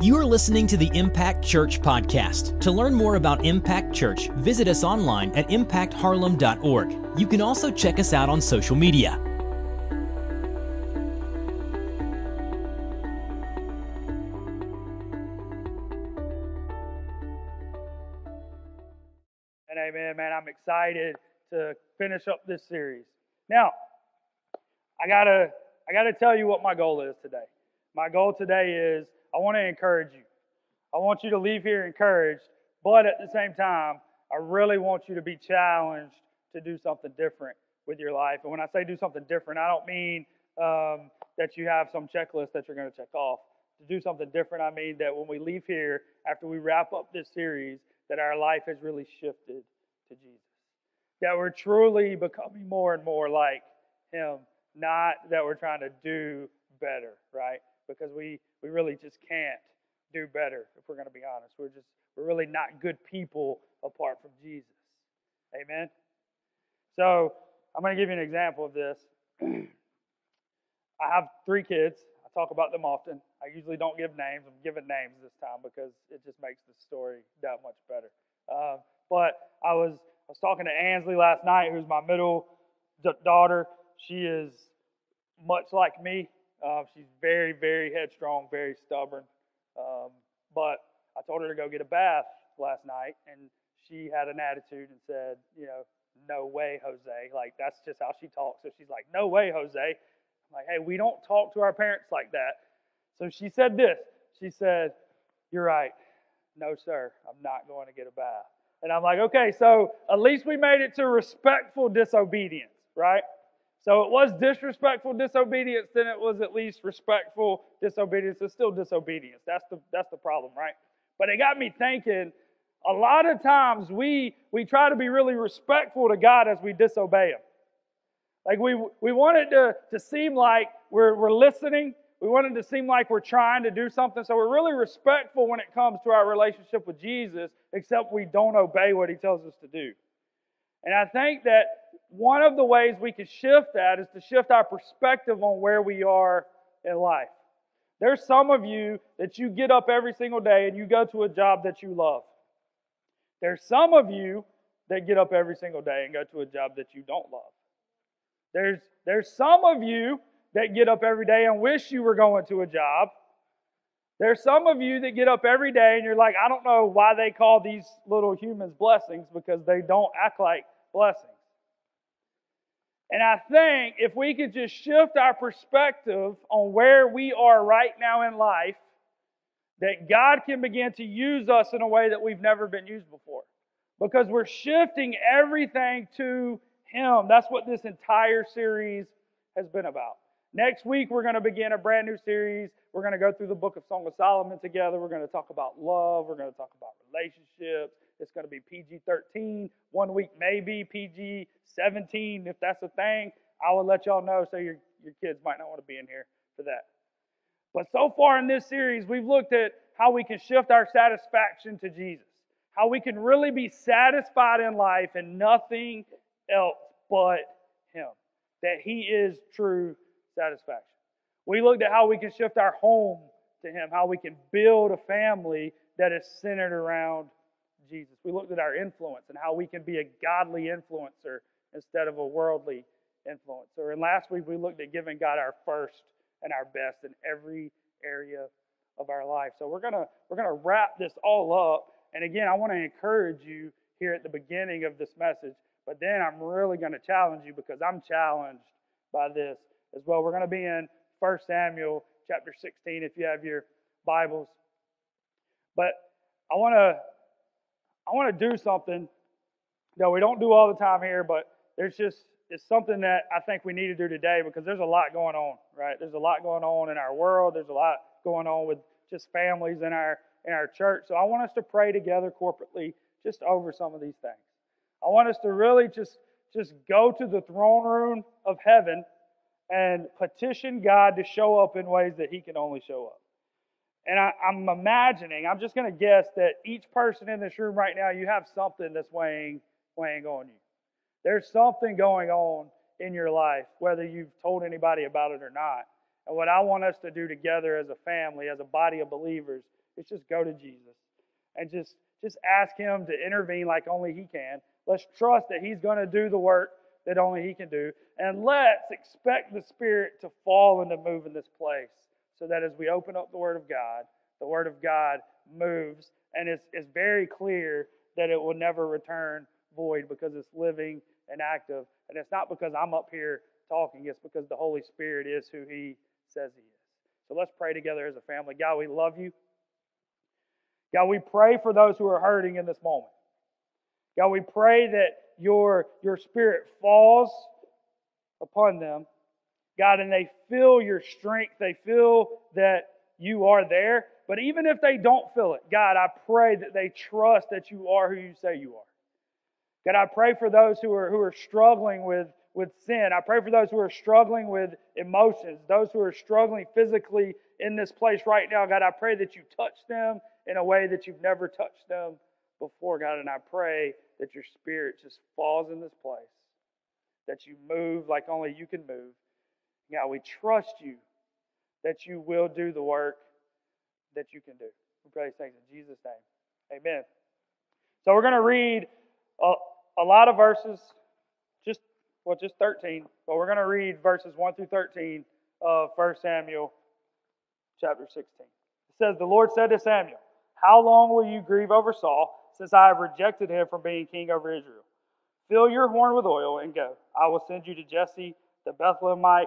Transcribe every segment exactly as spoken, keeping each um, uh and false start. You are listening to the Impact Church podcast. To learn more about Impact Church, visit us online at impact harlem dot org. You can also check us out on social media. And amen, man. I'm excited to finish up this series. Now, I gotta, I gotta tell you what my goal is today. My goal today is, I want to encourage you. I want you to leave here encouraged, but at the same time, I really want you to be challenged to do something different with your life. And when I say do something different, I don't mean um, that you have some checklist that you're going to check off. To do something different, I mean that when we leave here, after we wrap up this series, that our life has really shifted to Jesus. That we're truly becoming more and more like Him, not that we're trying to do better, right? Because we, we really just can't do better, if we're going to be honest. We're just we're really not good people apart from Jesus. Amen? So I'm going to give you an example of this. I have three kids. I talk about them often. I usually don't give names. I'm giving names this time because it just makes the story that much better. Uh, but I was, I was talking to Ansley last night, who's my middle d- daughter. She is much like me. Uh, she's very, very headstrong, very stubborn. Um, but I told her to go get a bath last night, and she had an attitude and said, you know, no way, Jose. Like, that's just how she talks. So she's like, no way, Jose. I'm like, hey, we don't talk to our parents like that. So she said this. She said, you're right. No, sir, I'm not going to get a bath. And I'm like, okay, so at least we made it to respectful disobedience, right? So it was disrespectful disobedience, then it was at least respectful disobedience. It's still disobedience. That's the that's the problem, right? But it got me thinking, a lot of times we we try to be really respectful to God as we disobey Him. Like we we want it to, to seem like we're we're listening. We want it to seem like we're trying to do something. So we're really respectful when it comes to our relationship with Jesus, except we don't obey what He tells us to do. And I think that one of the ways we can shift that is to shift our perspective on where we are in life. There's some of you that you get up every single day and you go to a job that you love. There's some of you that get up every single day and go to a job that you don't love. There's, there's some of you that get up every day and wish you were going to a job. There's some of you that get up every day and you're like, I don't know why they call these little humans blessings, because they don't act like blessings. And I think if we could just shift our perspective on where we are right now in life, that God can begin to use us in a way that we've never been used before. Because we're shifting everything to Him. That's what this entire series has been about. Next week, we're going to begin a brand new series. We're going to go through the book of Song of Solomon together. We're going to talk about love. We're going to talk about relationships. It's going to be P G thirteen, one week maybe P G seventeen, if that's a thing. I will let y'all know, so your, your kids might not want to be in here for that. But so far in this series, we've looked at how we can shift our satisfaction to Jesus, how we can really be satisfied in life and nothing else but Him, that He is true satisfaction. We looked at how we can shift our home to Him, how we can build a family that is centered around Jesus. We looked at our influence and how we can be a godly influencer instead of a worldly influencer. And last week we looked at giving God our first and our best in every area of our life. So we're gonna we're gonna wrap this all up. And again, I want to encourage you here at the beginning of this message, but then I'm really gonna challenge you, because I'm challenged by this as well. We're gonna be in First Samuel chapter sixteen if you have your Bibles. But I want to I want to do something that we don't do all the time here, but there's just, it's something that I think we need to do today, because there's a lot going on, right? There's a lot going on in our world. There's a lot going on with just families in our in our church. So I want us to pray together corporately just over some of these things. I want us to really just, just go to the throne room of heaven and petition God to show up in ways that He can only show up. And I, I'm imagining, I'm just going to guess that each person in this room right now, you have something that's weighing, weighing on you. There's something going on in your life, whether you've told anybody about it or not. And what I want us to do together as a family, as a body of believers, is just go to Jesus and just, just ask Him to intervene like only He can. Let's trust that He's going to do the work that only He can do. And let's expect the Spirit to fall and to move in this place so that as we open up the Word of God, the Word of God moves, and it's, it's very clear that it will never return void because it's living and active. And it's not because I'm up here talking, it's because the Holy Spirit is who He says He is. So let's pray together as a family. God, we love You. God, we pray for those who are hurting in this moment. God, we pray that your, your Spirit falls upon them, God, and they feel Your strength. They feel that You are there. But even if they don't feel it, God, I pray that they trust that You are who You say You are. God, I pray for those who are who are struggling with, with sin. I pray for those who are struggling with emotions, those who are struggling physically in this place right now. God, I pray that You touch them in a way that You've never touched them before, God. And I pray that Your Spirit just falls in this place, that You move like only You can move. God, we trust You that You will do the work that You can do. We pray these things in Jesus' name. Amen. So we're going to read a, a lot of verses, just well, just thirteen, but we're going to read verses one through thirteen of First Samuel chapter sixteen. It says, "The Lord said to Samuel, 'How long will you grieve over Saul, since I have rejected him from being king over Israel? Fill your horn with oil and go. I will send you to Jesse the Bethlehemite,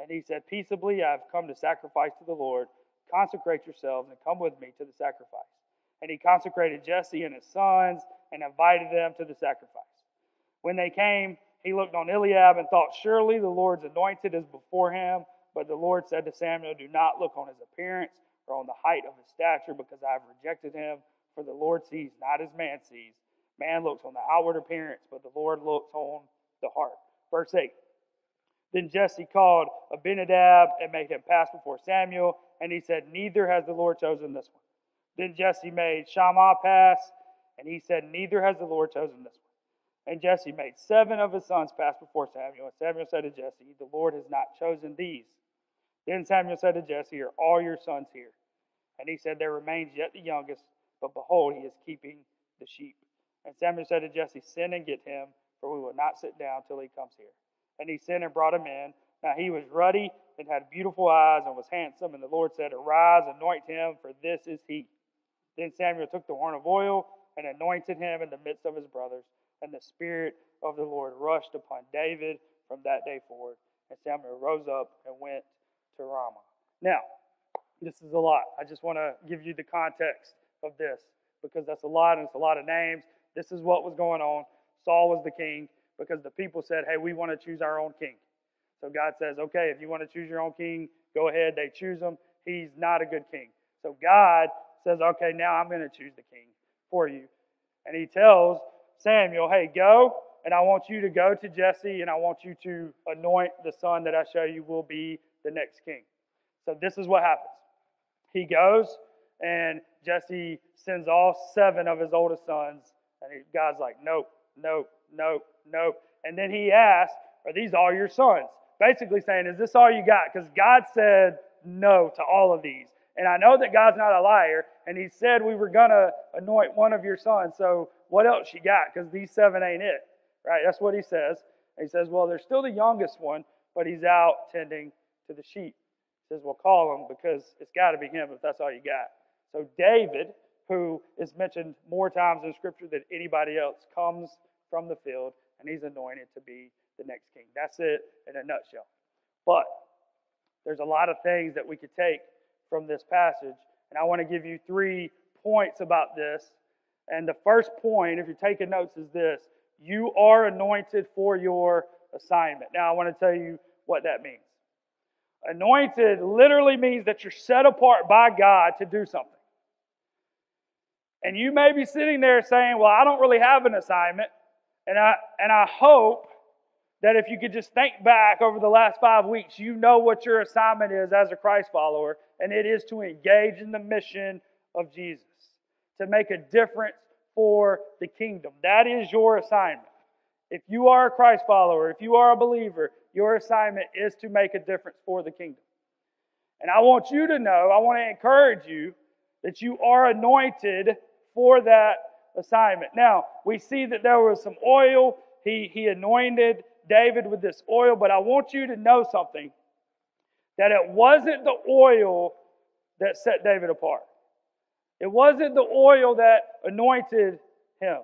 And he said, 'Peaceably, I have come to sacrifice to the Lord. Consecrate yourselves and come with me to the sacrifice.' And he consecrated Jesse and his sons and invited them to the sacrifice. When they came, he looked on Eliab and thought, 'Surely the Lord's anointed is before him.' But the Lord said to Samuel, 'Do not look on his appearance or on the height of his stature, because I have rejected him. For the Lord sees not as man sees. Man looks on the outward appearance, but the Lord looks on the heart.'" Verse eight. "Then Jesse called Abinadab and made him pass before Samuel, and he said, 'Neither has the Lord chosen this one.' Then Jesse made Shammah pass, and he said, 'Neither has the Lord chosen this one.' And Jesse made seven of his sons pass before Samuel, and Samuel said to Jesse, 'The Lord has not chosen these.' Then Samuel said to Jesse, 'Are all your sons here?' And he said, 'There remains yet the youngest, but behold, he is keeping the sheep.' And Samuel said to Jesse, 'Send and get him, for we will not sit down till he comes here.' And he sent and brought him in. Now he was ruddy and had beautiful eyes and was handsome. And the Lord said, 'Arise, anoint him, for this is he.' Then Samuel took the horn of oil and anointed him in the midst of his brothers. And the Spirit of the Lord rushed upon David from that day forward. And Samuel rose up and went to Ramah." Now, this is a lot. I just want to give you the context of this, because that's a lot, and it's a lot of names. This is what was going on. Saul was the king, because the people said, "Hey, we want to choose our own king." So God says, "Okay, if you want to choose your own king, go ahead." They choose him. He's not a good king. So God says, "Okay, now I'm going to choose the king for you." And he tells Samuel, "Hey, go, and I want you to go to Jesse, and I want you to anoint the son that I show you will be the next king." So this is what happens. He goes, and Jesse sends all seven of his oldest sons, and God's like, "Nope, nope, nope, nope." And then he asks, "Are these all your sons?" Basically saying, "Is this all you got?" Because God said no to all of these. And I know that God's not a liar, and He said we were going to anoint one of your sons, so what else you got? Because these seven ain't it, right? That's what He says. And He says, "Well, there's still the youngest one, but he's out tending to the sheep." He says, "Well, call him, because it's got to be him if that's all you got." So David, who is mentioned more times in Scripture than anybody else, comes from the field, and he's anointed to be the next king. That's it in a nutshell. But there's a lot of things that we could take from this passage, and I want to give you three points about this. And the first point, if you're taking notes, is this: you are anointed for your assignment. Now, I want to tell you what that means. Anointed literally means that you're set apart by God to do something. And you may be sitting there saying, well, I don't really have an assignment. And I and I hope that if you could just think back over the last five weeks, you know what your assignment is as a Christ follower, and it is to engage in the mission of Jesus, to make a difference for the kingdom. That is your assignment. If you are a Christ follower, if you are a believer, your assignment is to make a difference for the kingdom. And I want you to know, I want to encourage you that you are anointed for that assignment. Now, we see that there was some oil. He, he anointed David with this oil, but I want you to know something, that it wasn't the oil that set David apart. It wasn't the oil that anointed him.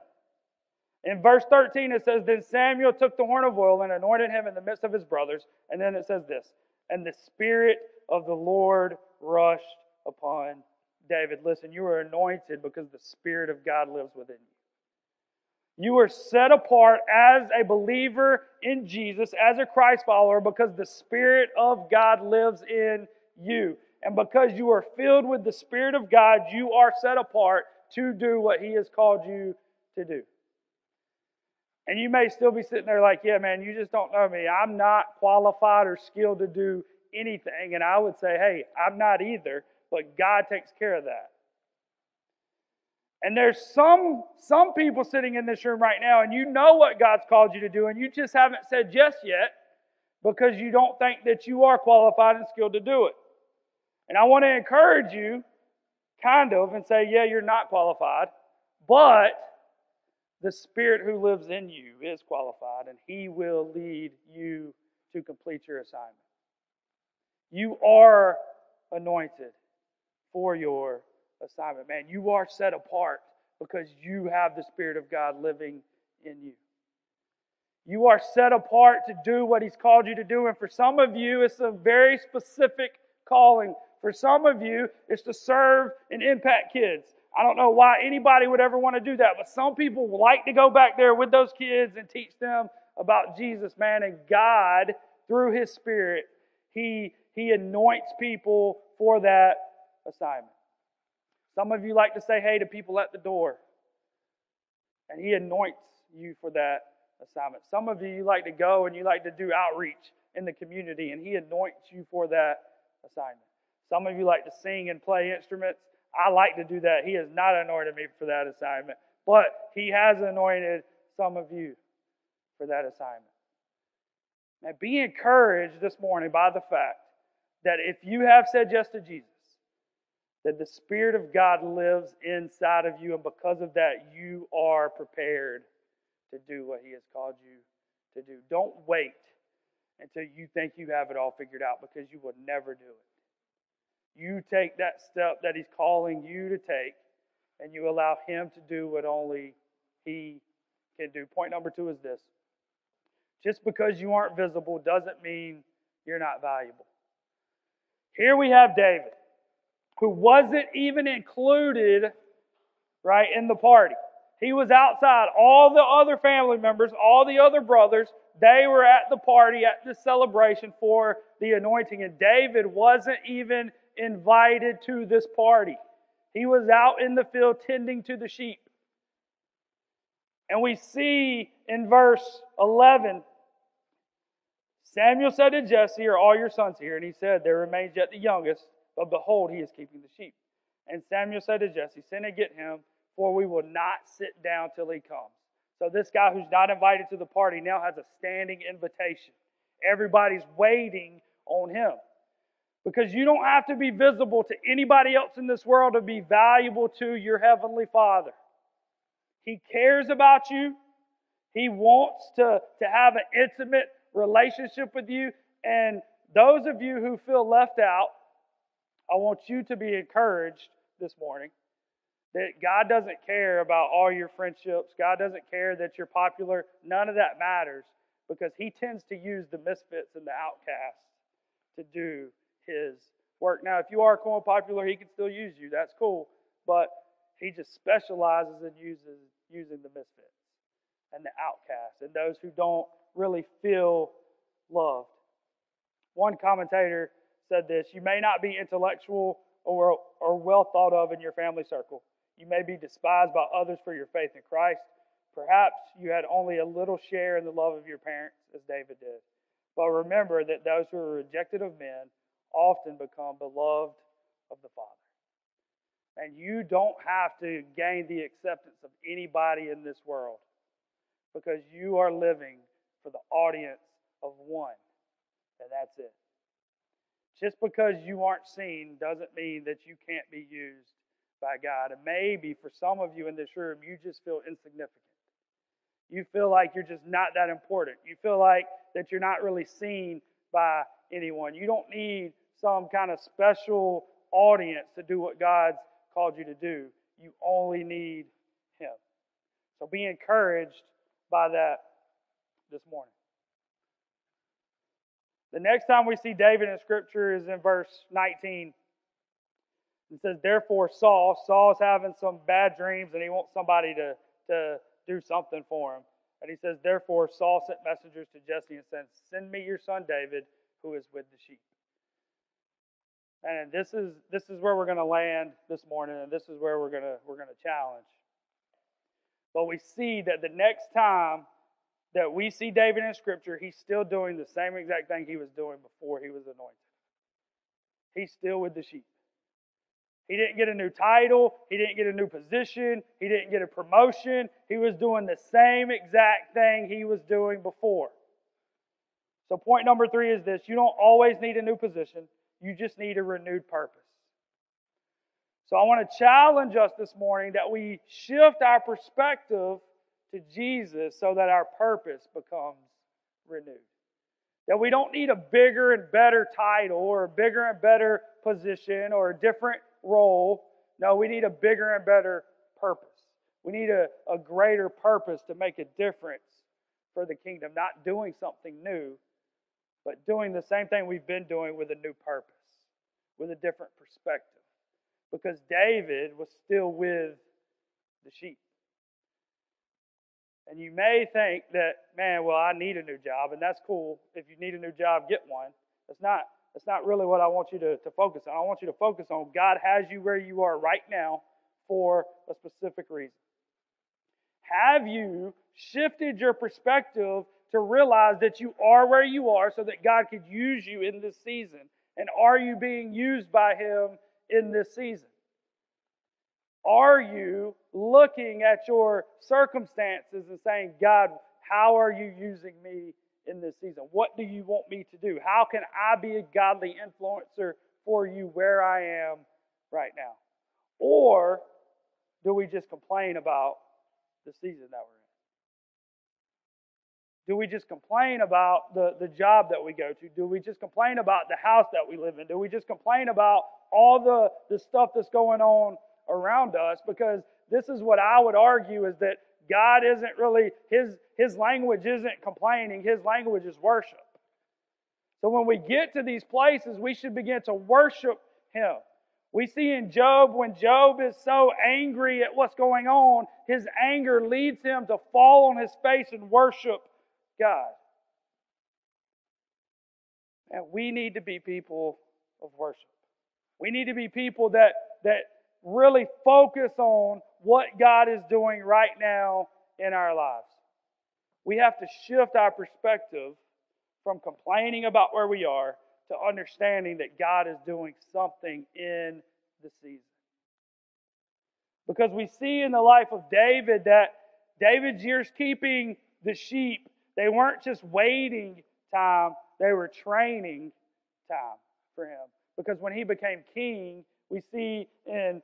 In verse thirteen, it says, then Samuel took the horn of oil and anointed him in the midst of his brothers. And then it says this, and the Spirit of the Lord rushed upon David. Listen, you are anointed because the Spirit of God lives within you. You are set apart as a believer in Jesus, as a Christ follower, because the Spirit of God lives in you. And because you are filled with the Spirit of God, you are set apart to do what He has called you to do. And you may still be sitting there like, yeah, man, you just don't know me. I'm not qualified or skilled to do anything. And I would say, hey, I'm not either, but God takes care of that. And there's some, some people sitting in this room right now, and you know what God's called you to do, and you just haven't said yes yet because you don't think that you are qualified and skilled to do it. And I want to encourage you, kind of, and say, yeah, you're not qualified, but the Spirit who lives in you is qualified, and He will lead you to complete your assignment. You are anointed for your assignment. Man, you are set apart because you have the Spirit of God living in you. You are set apart to do what He's called you to do, and for some of you, it's a very specific calling. For some of you, it's to serve and impact kids. I don't know why anybody would ever want to do that, but some people like to go back there with those kids and teach them about Jesus, man. And God, through His Spirit, He, he anoints people for that assignment. Some of you like to say hey to people at the door, and He anoints you for that assignment. Some of you, you like to go and you like to do outreach in the community, and He anoints you for that assignment. Some of you like to sing and play instruments. I like to do that. He has not anointed me for that assignment, but He has anointed some of you for that assignment. Now, be encouraged this morning by the fact that if you have said yes to Jesus, that the Spirit of God lives inside of you, and because of that, you are prepared to do what He has called you to do. Don't wait until you think you have it all figured out, because you will never do it. You take that step that He's calling you to take, and you allow Him to do what only He can do. Point number two is this. Just because you aren't visible doesn't mean you're not valuable. Here we have David, who wasn't even included, right, in the party. He was outside. All the other family members, all the other brothers, they were at the party, at the celebration for the anointing, and David wasn't even invited to this party. He was out in the field tending to the sheep. And we see in verse eleven, Samuel said to Jesse, are all your sons here? And he said, there remains yet the youngest, but behold, he is keeping the sheep. And Samuel said to Jesse, send and get him, for we will not sit down till he comes. So this guy who's not invited to the party now has a standing invitation. Everybody's waiting on him. Because you don't have to be visible to anybody else in this world to be valuable to your Heavenly Father. He cares about you. He wants to, to have an intimate relationship with you. And those of you who feel left out, I want you to be encouraged this morning that God doesn't care about all your friendships. God doesn't care that you're popular. None of that matters, because He tends to use the misfits and the outcasts to do His work. Now, if you are cool and popular, He can still use you. That's cool. But He just specializes in uses, using the misfits and the outcasts and those who don't really feel loved. One commentator said this, "You may not be intellectual or, or well thought of in your family circle. You may be despised by others for your faith in Christ. Perhaps you had only a little share in the love of your parents, as David did. But remember that those who are rejected of men often become beloved of the Father." And you don't have to gain the acceptance of anybody in this world, because you are living for the audience of one, and that's it. Just because you aren't seen doesn't mean that you can't be used by God. And maybe for some of you in this room, you just feel insignificant. You feel like you're just not that important. You feel like that you're not really seen by anyone. You don't need some kind of special audience to do what God's called you to do. You only need Him. So be encouraged by that this morning. The next time we see David in Scripture is in verse nineteen. It says, therefore Saul, Saul's having some bad dreams and he wants somebody to, to do something for him. And he says, therefore Saul sent messengers to Jesse and said, send me your son David, who is with the sheep. And this is this is where we're going to land this morning, and this is where we're going to we're going to challenge. But we see that the next time that we see David in Scripture, he's still doing the same exact thing he was doing before he was anointed. He's still with the sheep. He didn't get a new title. He didn't get a new position. He didn't get a promotion. He was doing the same exact thing he was doing before. So point number three is this. You don't always need a new position. You just need a renewed purpose. So I want to challenge us this morning that we shift our perspective to Jesus so that our purpose becomes renewed. That we don't need a bigger and better title or a bigger and better position or a different role. No, we need a bigger and better purpose. We need a, a greater purpose to make a difference for the kingdom. Not doing something new, but doing the same thing we've been doing with a new purpose, with a different perspective. Because David was still with the sheep. And you may think that, man, well, I need a new job, and that's cool. If you need a new job, get one. That's not, that's not really what I want you to, to focus on. I want you to focus on God has you where you are right now for a specific reason. Have you shifted your perspective to realize that you are where you are so that God could use you in this season? And are you being used by Him in this season? Are you looking at your circumstances and saying, God, how are you using me in this season? What do you want me to do? How can I be a godly influencer for you where I am right now? Or do we just complain about the season that we're in? Do we just complain about the, the job that we go to? Do we just complain about the house that we live in? Do we just complain about all the, the stuff that's going on around us? Because this is what I would argue is that God isn't really, his, his language isn't complaining. His language is worship. So when we get to these places, we should begin to worship Him. We see in Job, when Job is so angry at what's going on, his anger leads him to fall on his face and worship God. And we need to be people of worship. We need to be people that, that really focus on what God is doing right now in our lives. We have to shift our perspective from complaining about where we are to understanding that God is doing something in the season. Because we see in the life of David that David's years keeping the sheep, they weren't just waiting time, they were training time for him. Because when he became king, we see in,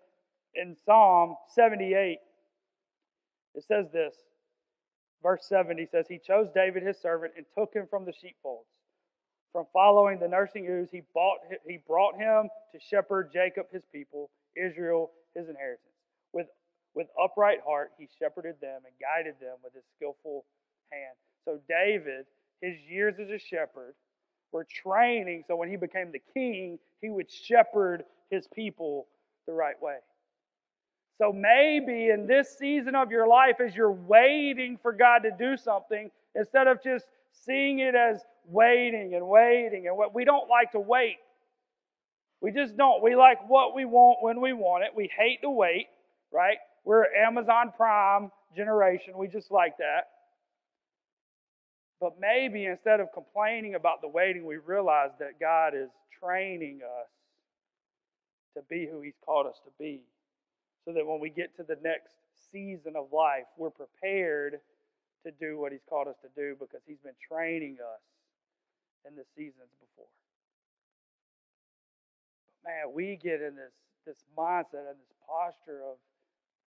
in Psalm seventy-eight, it says this, verse seventy says, he chose David his servant and took him from the sheepfolds. From following the nursing ewes, he, bought, he brought him to shepherd Jacob his people, Israel his inheritance. With, with upright heart, he shepherded them and guided them with his skillful hand. So David, his years as a shepherd, were training so when he became the king, he would shepherd his people the right way. So maybe in this season of your life, as you're waiting for God to do something, instead of just seeing it as waiting and waiting, and we don't like to wait, We just don't. We like what we want when we want it. We hate to wait, right? We're Amazon Prime generation. We just like that. But maybe instead of complaining about the waiting, we realize that God is training us to be who He's called us to be, so that when we get to the next season of life, we're prepared to do what He's called us to do because He's been training us in the seasons before. But man, we get in this, this mindset and this posture of,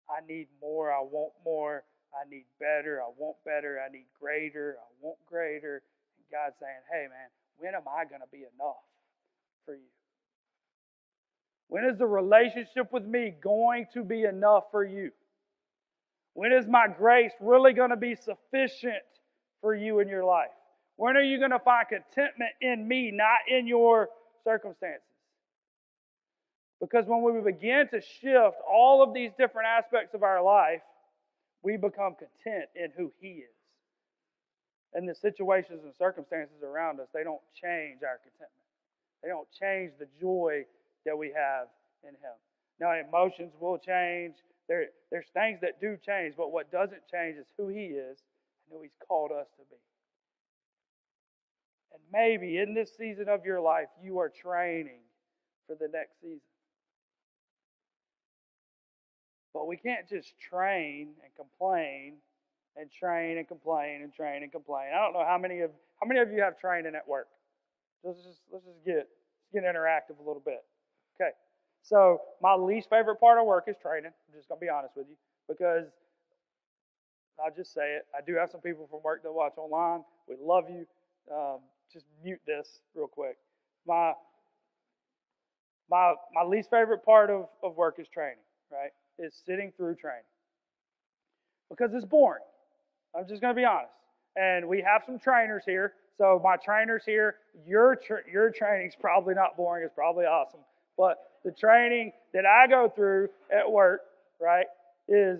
I need more, I want more, I need better, I want better, I need greater, I want greater. And God's saying, hey man, when am I going to be enough for you? When is the relationship with me going to be enough for you? When is my grace really going to be sufficient for you in your life? When are you going to find contentment in me, not in your circumstances? Because when we begin to shift all of these different aspects of our life, we become content in who He is. And the situations and circumstances around us, they don't change our contentment. They don't change the joy that we have in Him. Now, emotions will change. There, there's things that do change, but what doesn't change is who He is and who He's called us to be. And maybe in this season of your life, you are training for the next season. But we can't just train and complain and train and complain and train and complain. I don't know how many of how many of you have training at work. Let's just let's just get get interactive a little bit. Okay. So my least favorite part of work is training. I'm just going to be honest with you, because I'll just say it. I do have some people from work that watch online. We love you. Um, just mute this real quick. My my my least favorite part of, of work is training, right? Is sitting through training. Because it's boring. I'm just going to be honest. And we have some trainers here. So my trainers here, your, tra- your training's probably not boring. It's probably awesome. But the training that I go through at work, right, is,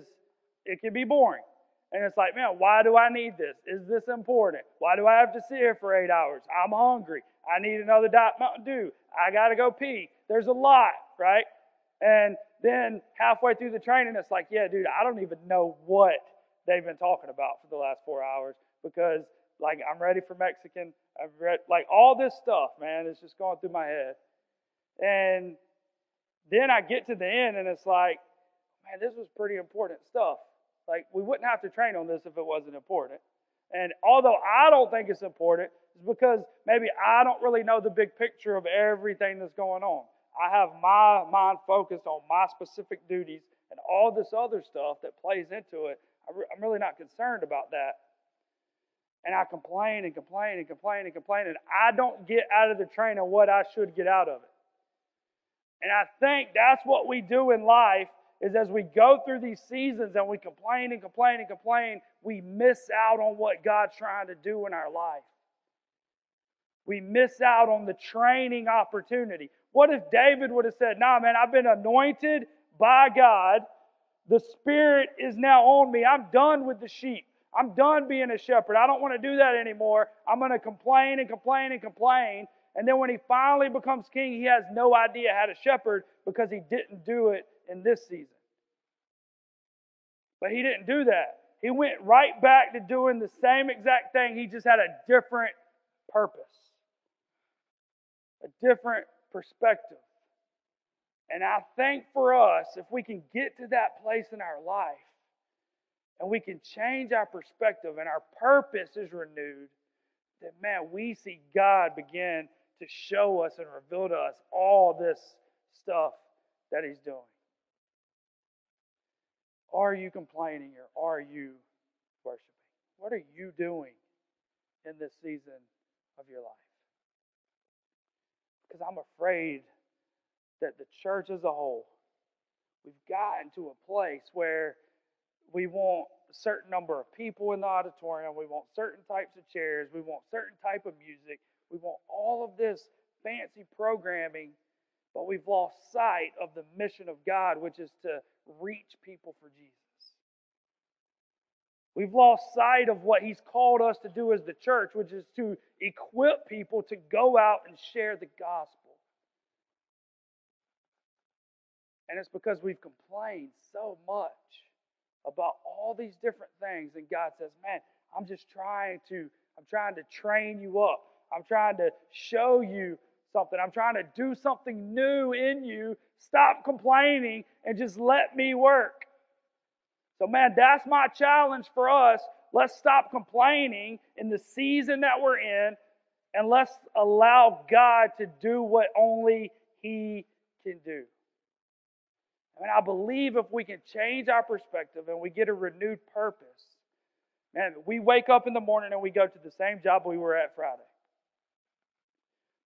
it can be boring. And it's like, man, why do I need this? Is this important? Why do I have to sit here for eight hours? I'm hungry. I need another Diet Mountain Dew. I got to go pee. There's a lot, right? And then halfway through the training, it's like, yeah, dude, I don't even know what they've been talking about for the last four hours because, like, I'm ready for Mexican. I've read, like, all this stuff, man, it's just going through my head. And then I get to the end and it's like, man, this was pretty important stuff. Like, we wouldn't have to train on this if it wasn't important. And although I don't think it's important, it's because maybe I don't really know the big picture of everything that's going on. I have my mind focused on my specific duties, and all this other stuff that plays into it, I'm really not concerned about that. And I complain and complain and complain and complain, and I don't get out of the training what I should get out of it. And I think that's what we do in life, is as we go through these seasons and we complain and complain and complain, we miss out on what God's trying to do in our life. We miss out on the training opportunity. What if David would have said, nah, man, I've been anointed by God. The Spirit is now on me. I'm done with the sheep. I'm done being a shepherd. I don't want to do that anymore. I'm going to complain and complain and complain. And then when he finally becomes king, he has no idea how to shepherd because he didn't do it in this season. But he didn't do that. He went right back to doing the same exact thing. He just had a different purpose, a different perspective. And I think for us, if we can get to that place in our life and we can change our perspective and our purpose is renewed, that, man, we see God begin to show us and reveal to us all this stuff that He's doing. Are you complaining or are you worshiping? What are you doing in this season of your life? Because I'm afraid that the church as a whole, we've gotten to a place where we want a certain number of people in the auditorium. We want certain types of chairs. We want certain type of music. We want all of this fancy programming, but we've lost sight of the mission of God, which is to reach people for Jesus. We've lost sight of what He's called us to do as the church, which is to equip people to go out and share the gospel. And it's because we've complained so much about all these different things. And God says, man, I'm just trying to, I'm trying to train you up. I'm trying to show you something. I'm trying to do something new in you. Stop complaining and just let me work. So, man, that's my challenge for us. Let's stop complaining in the season that we're in, and let's allow God to do what only He can do. I mean, I believe if we can change our perspective and we get a renewed purpose, man, we wake up in the morning and we go to the same job we were at Friday.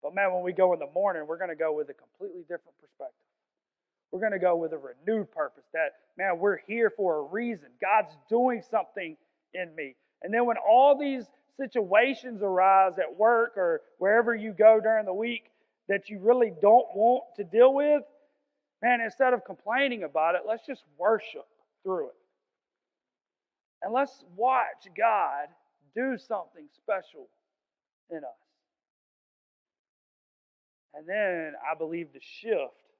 But man, when we go in the morning, we're going to go with a completely different perspective. We're going to go with a renewed purpose that, man, we're here for a reason. God's doing something in me. And then when all these situations arise at work or wherever you go during the week that you really don't want to deal with, man, instead of complaining about it, let's just worship through it. And let's watch God do something special in us. And then I believe the shift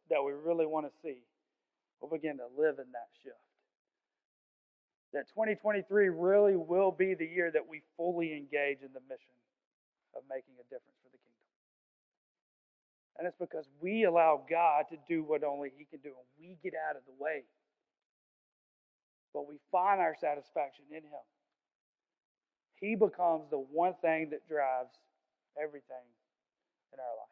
that we really want to see, we'll begin to live in that shift. That twenty twenty-three really will be the year that we fully engage in the mission of making a difference for the kingdom. And it's because we allow God to do what only He can do, and we get out of the way. But we find our satisfaction in Him. He becomes the one thing that drives everything in our life.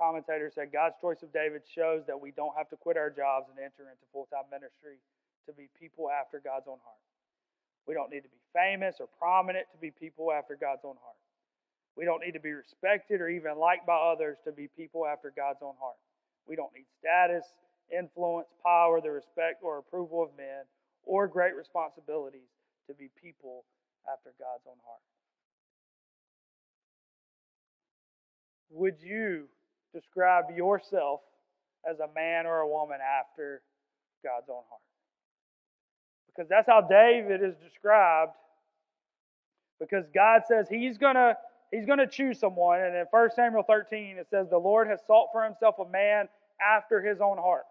Commentator said, God's choice of David shows that we don't have to quit our jobs and enter into full-time ministry to be people after God's own heart. We don't need to be famous or prominent to be people after God's own heart. We don't need to be respected or even liked by others to be people after God's own heart. We don't need status, influence, power, the respect or approval of men, or great responsibilities to be people after God's own heart. Would you describe yourself as a man or a woman after God's own heart? Because that's how David is described. Because God says he's going to he's going to choose someone. And in First Samuel thirteen, it says, the Lord has sought for himself a man after his own heart.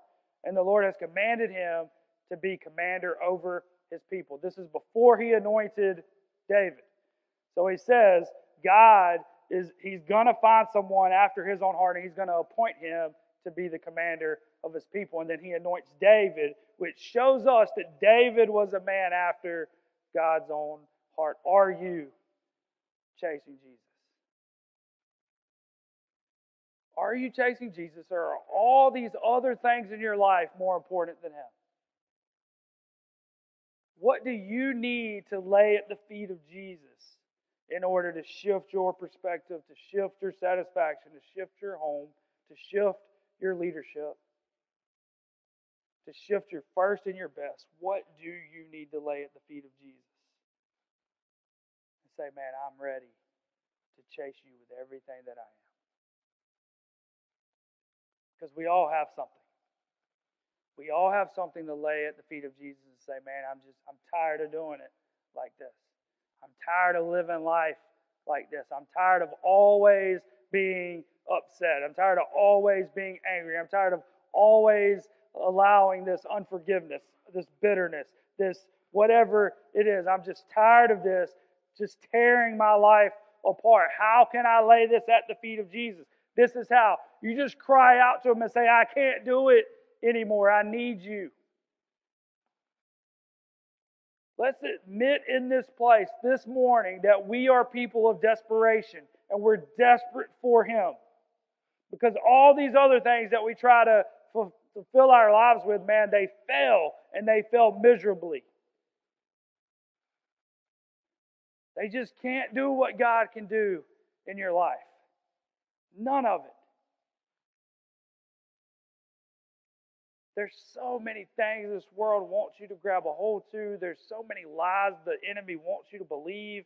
And the Lord has commanded him to be commander over his people. This is before he anointed David. So he says, God is he's going to find someone after his own heart, and he's going to appoint him to be the commander of his people. And then he anoints David, which shows us that David was a man after God's own heart. Are you chasing Jesus? Are you chasing Jesus, or are all these other things in your life more important than Him? What do you need to lay at the feet of Jesus in order to shift your perspective, to shift your satisfaction, to shift your home, to shift your leadership, to shift your first and your best? What do you need to lay at the feet of Jesus? And say, man, I'm ready to chase you with everything that I am. Because we all have something. We all have something to lay at the feet of Jesus and say, man, I'm just, I'm tired of doing it like this. I'm tired of living life like this. I'm tired of always being upset. I'm tired of always being angry. I'm tired of always allowing this unforgiveness, this bitterness, this whatever it is. I'm just tired of this, just tearing my life apart. How can I lay this at the feet of Jesus? This is how. You just cry out to Him and say, I can't do it anymore. I need you. Let's admit in this place this morning that we are people of desperation, and we're desperate for Him. Because all these other things that we try to fulfill our lives with, man, they fail, and they fail miserably. They just can't do what God can do in your life. None of it. There's so many things this world wants you to grab a hold to. There's so many lies the enemy wants you to believe.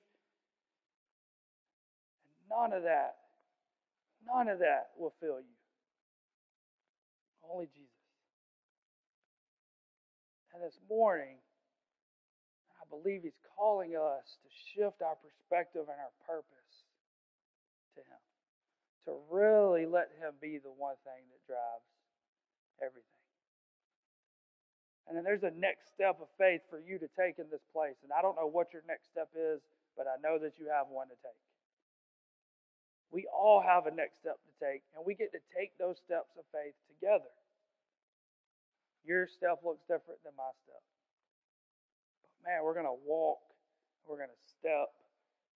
And none of that, none of that will fill you. Only Jesus. And this morning, I believe He's calling us to shift our perspective and our purpose to Him. to really let him be the one thing that drives everything. And then there's a next step of faith for you to take in this place. And I don't know what your next step is, but I know that you have one to take. We all have a next step to take, and we get to take those steps of faith together. Your step looks different than my step. But man, we're going to walk, we're going to step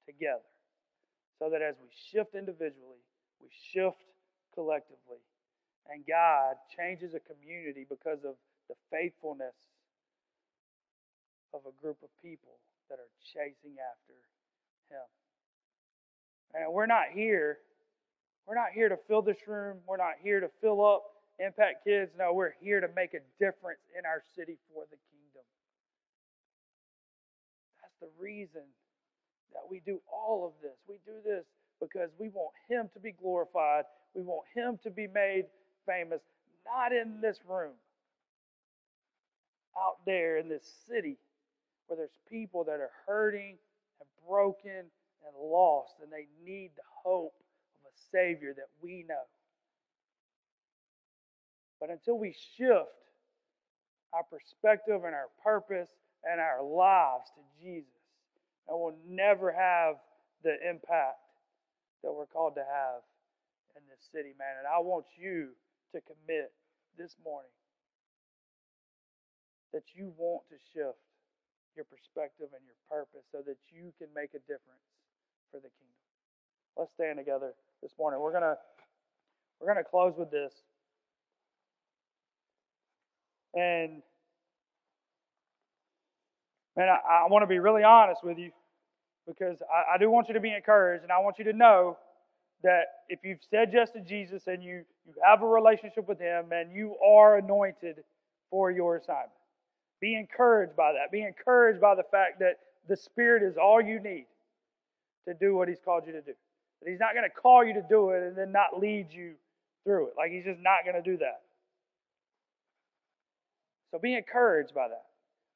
together. So that as we shift individually, we shift collectively. And God changes a community because of the faithfulness of a group of people that are chasing after Him. And we're not here. We're not here to fill this room. We're not here to fill up Impact Kids. No, we're here to make a difference in our city for the kingdom. That's the reason that we do all of this. We do this because we want Him to be glorified. We want Him to be made famous, not in this room, out there in this city where there's people that are hurting and broken and lost, and they need the hope of a Savior that we know. But until we shift our perspective and our purpose and our lives to Jesus, and we'll never have the impact that we're called to have in this city, man. And I want you to commit this morning that you want to shift your perspective and your purpose so that you can make a difference for the kingdom. Let's stand together this morning. We're gonna we're gonna close with this. And man, I, I want to be really honest with you, because I, I do want you to be encouraged, and I want you to know that if you've said yes to Jesus and you, you have a relationship with Him, and you are anointed for your assignment. Be encouraged by that. Be encouraged by the fact that the Spirit is all you need to do what He's called you to do. That He's not going to call you to do it and then not lead you through it. Like, He's just not going to do that. So be encouraged by that.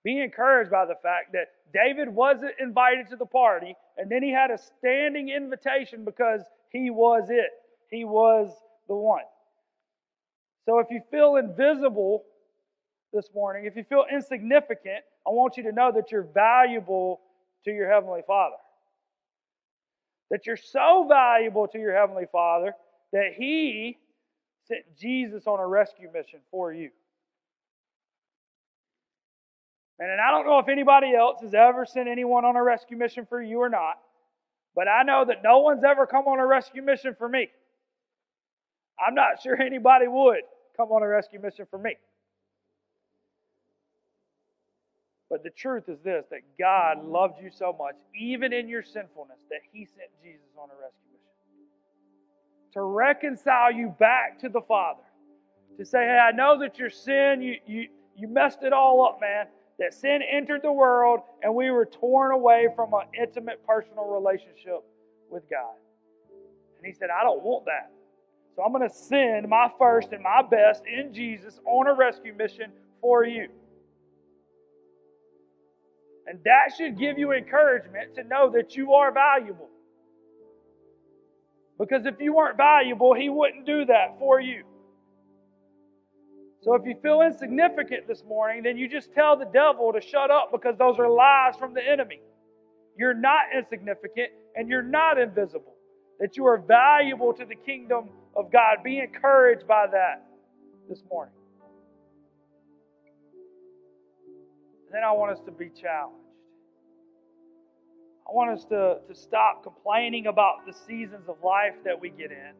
Be encouraged by the fact that David wasn't invited to the party, and then he had a standing invitation because he was it. He was the one. So if you feel invisible this morning, if you feel insignificant, I want you to know that you're valuable to your Heavenly Father. That you're so valuable to your Heavenly Father that He sent Jesus on a rescue mission for you. And, and I don't know if anybody else has ever sent anyone on a rescue mission for you or not, but I know that no one's ever come on a rescue mission for me. I'm not sure anybody would come on a rescue mission for me. But the truth is this, that God loved you so much, even in your sinfulness, that He sent Jesus on a rescue mission to reconcile you back to the Father. To say, hey, I know that your sin, you, you, you messed it all up, man. That sin entered the world, and we were torn away from an intimate, personal relationship with God. And He said, I don't want that. So I'm going to send my first and my best in Jesus on a rescue mission for you. And that should give you encouragement to know that you are valuable. Because if you weren't valuable, He wouldn't do that for you. So if you feel insignificant this morning, then you just tell the devil to shut up, because those are lies from the enemy. You're not insignificant, and you're not invisible. That you are valuable to the kingdom of God. Be encouraged by that this morning. Then I want us to be challenged. I want us to, to stop complaining about the seasons of life that we get in.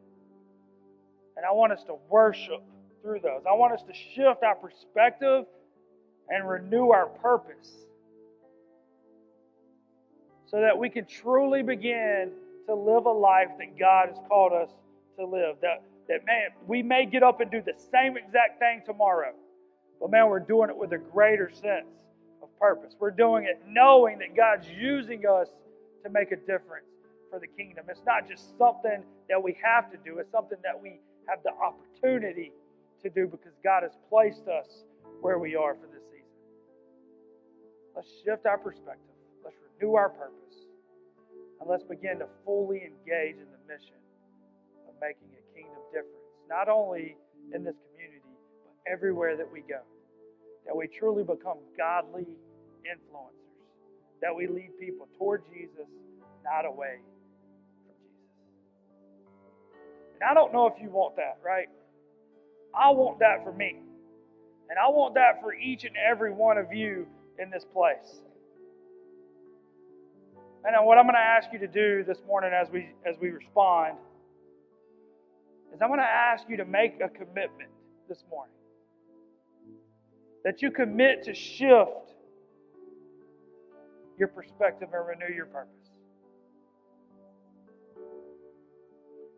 And I want us to worship through those. I want us to shift our perspective and renew our purpose so that we can truly begin to live a life that God has called us to live. That, that man, we may get up and do the same exact thing tomorrow, but man, we're doing it with a greater sense of purpose. We're doing it knowing that God's using us to make a difference for the kingdom. It's not just something that we have to do. It's something that we have the opportunity to do because God has placed us where we are for this season. Let's shift our perspective. Let's renew our purpose. And let's begin to fully engage in the mission of making not only in this community, but everywhere that we go. That we truly become godly influencers. That we lead people toward Jesus, not away from Jesus. And I don't know if you want that, right? I want that for me. And I want that for each and every one of you in this place. And what I'm going to ask you to do this morning as we as we respond is I'm going to ask you to make a commitment this morning. That you commit to shift your perspective and renew your purpose.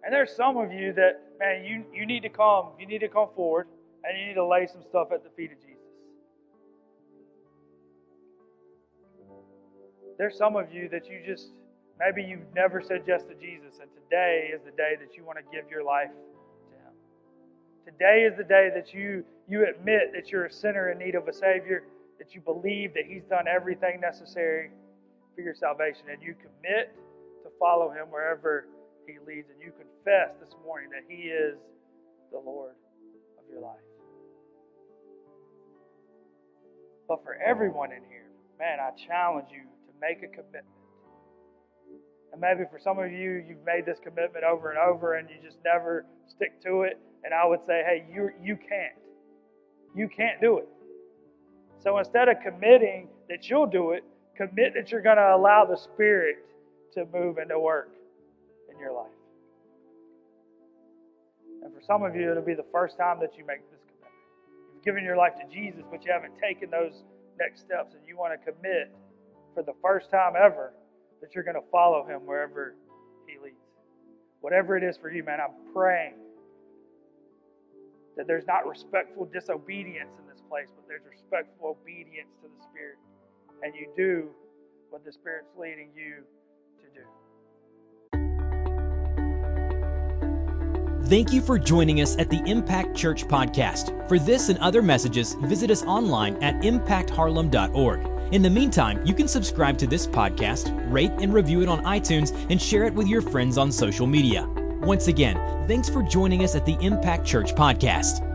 And there's some of you that, man, you, you need to come, you need to come forward and you need to lay some stuff at the feet of Jesus. There's some of you that you just, maybe you've never said yes to Jesus, and today is the day that you want to give your life to Him. Today is the day that you, you admit that you're a sinner in need of a Savior, that you believe that He's done everything necessary for your salvation, and you commit to follow Him wherever He leads, and you confess this morning that He is the Lord of your life. But for everyone in here, man, I challenge you, make a commitment. And maybe for some of you, you've made this commitment over and over and you just never stick to it. And I would say, hey, you you can't. You can't do it. So instead of committing that you'll do it, commit that you're going to allow the Spirit to move and to work in your life. And for some of you, it'll be the first time that you make this commitment. You've given your life to Jesus, but you haven't taken those next steps, and you want to commit for the first time ever, that you're going to follow Him wherever He leads. Whatever it is for you, man, I'm praying that there's not respectful disobedience in this place, but there's respectful obedience to the Spirit. And you do what the Spirit's leading you to do. Thank you for joining us at the Impact Church Podcast. For this and other messages, visit us online at impact harlem dot org. In the meantime, you can subscribe to this podcast, rate and review it on iTunes, and share it with your friends on social media. Once again, thanks for joining us at the Impact Church Podcast.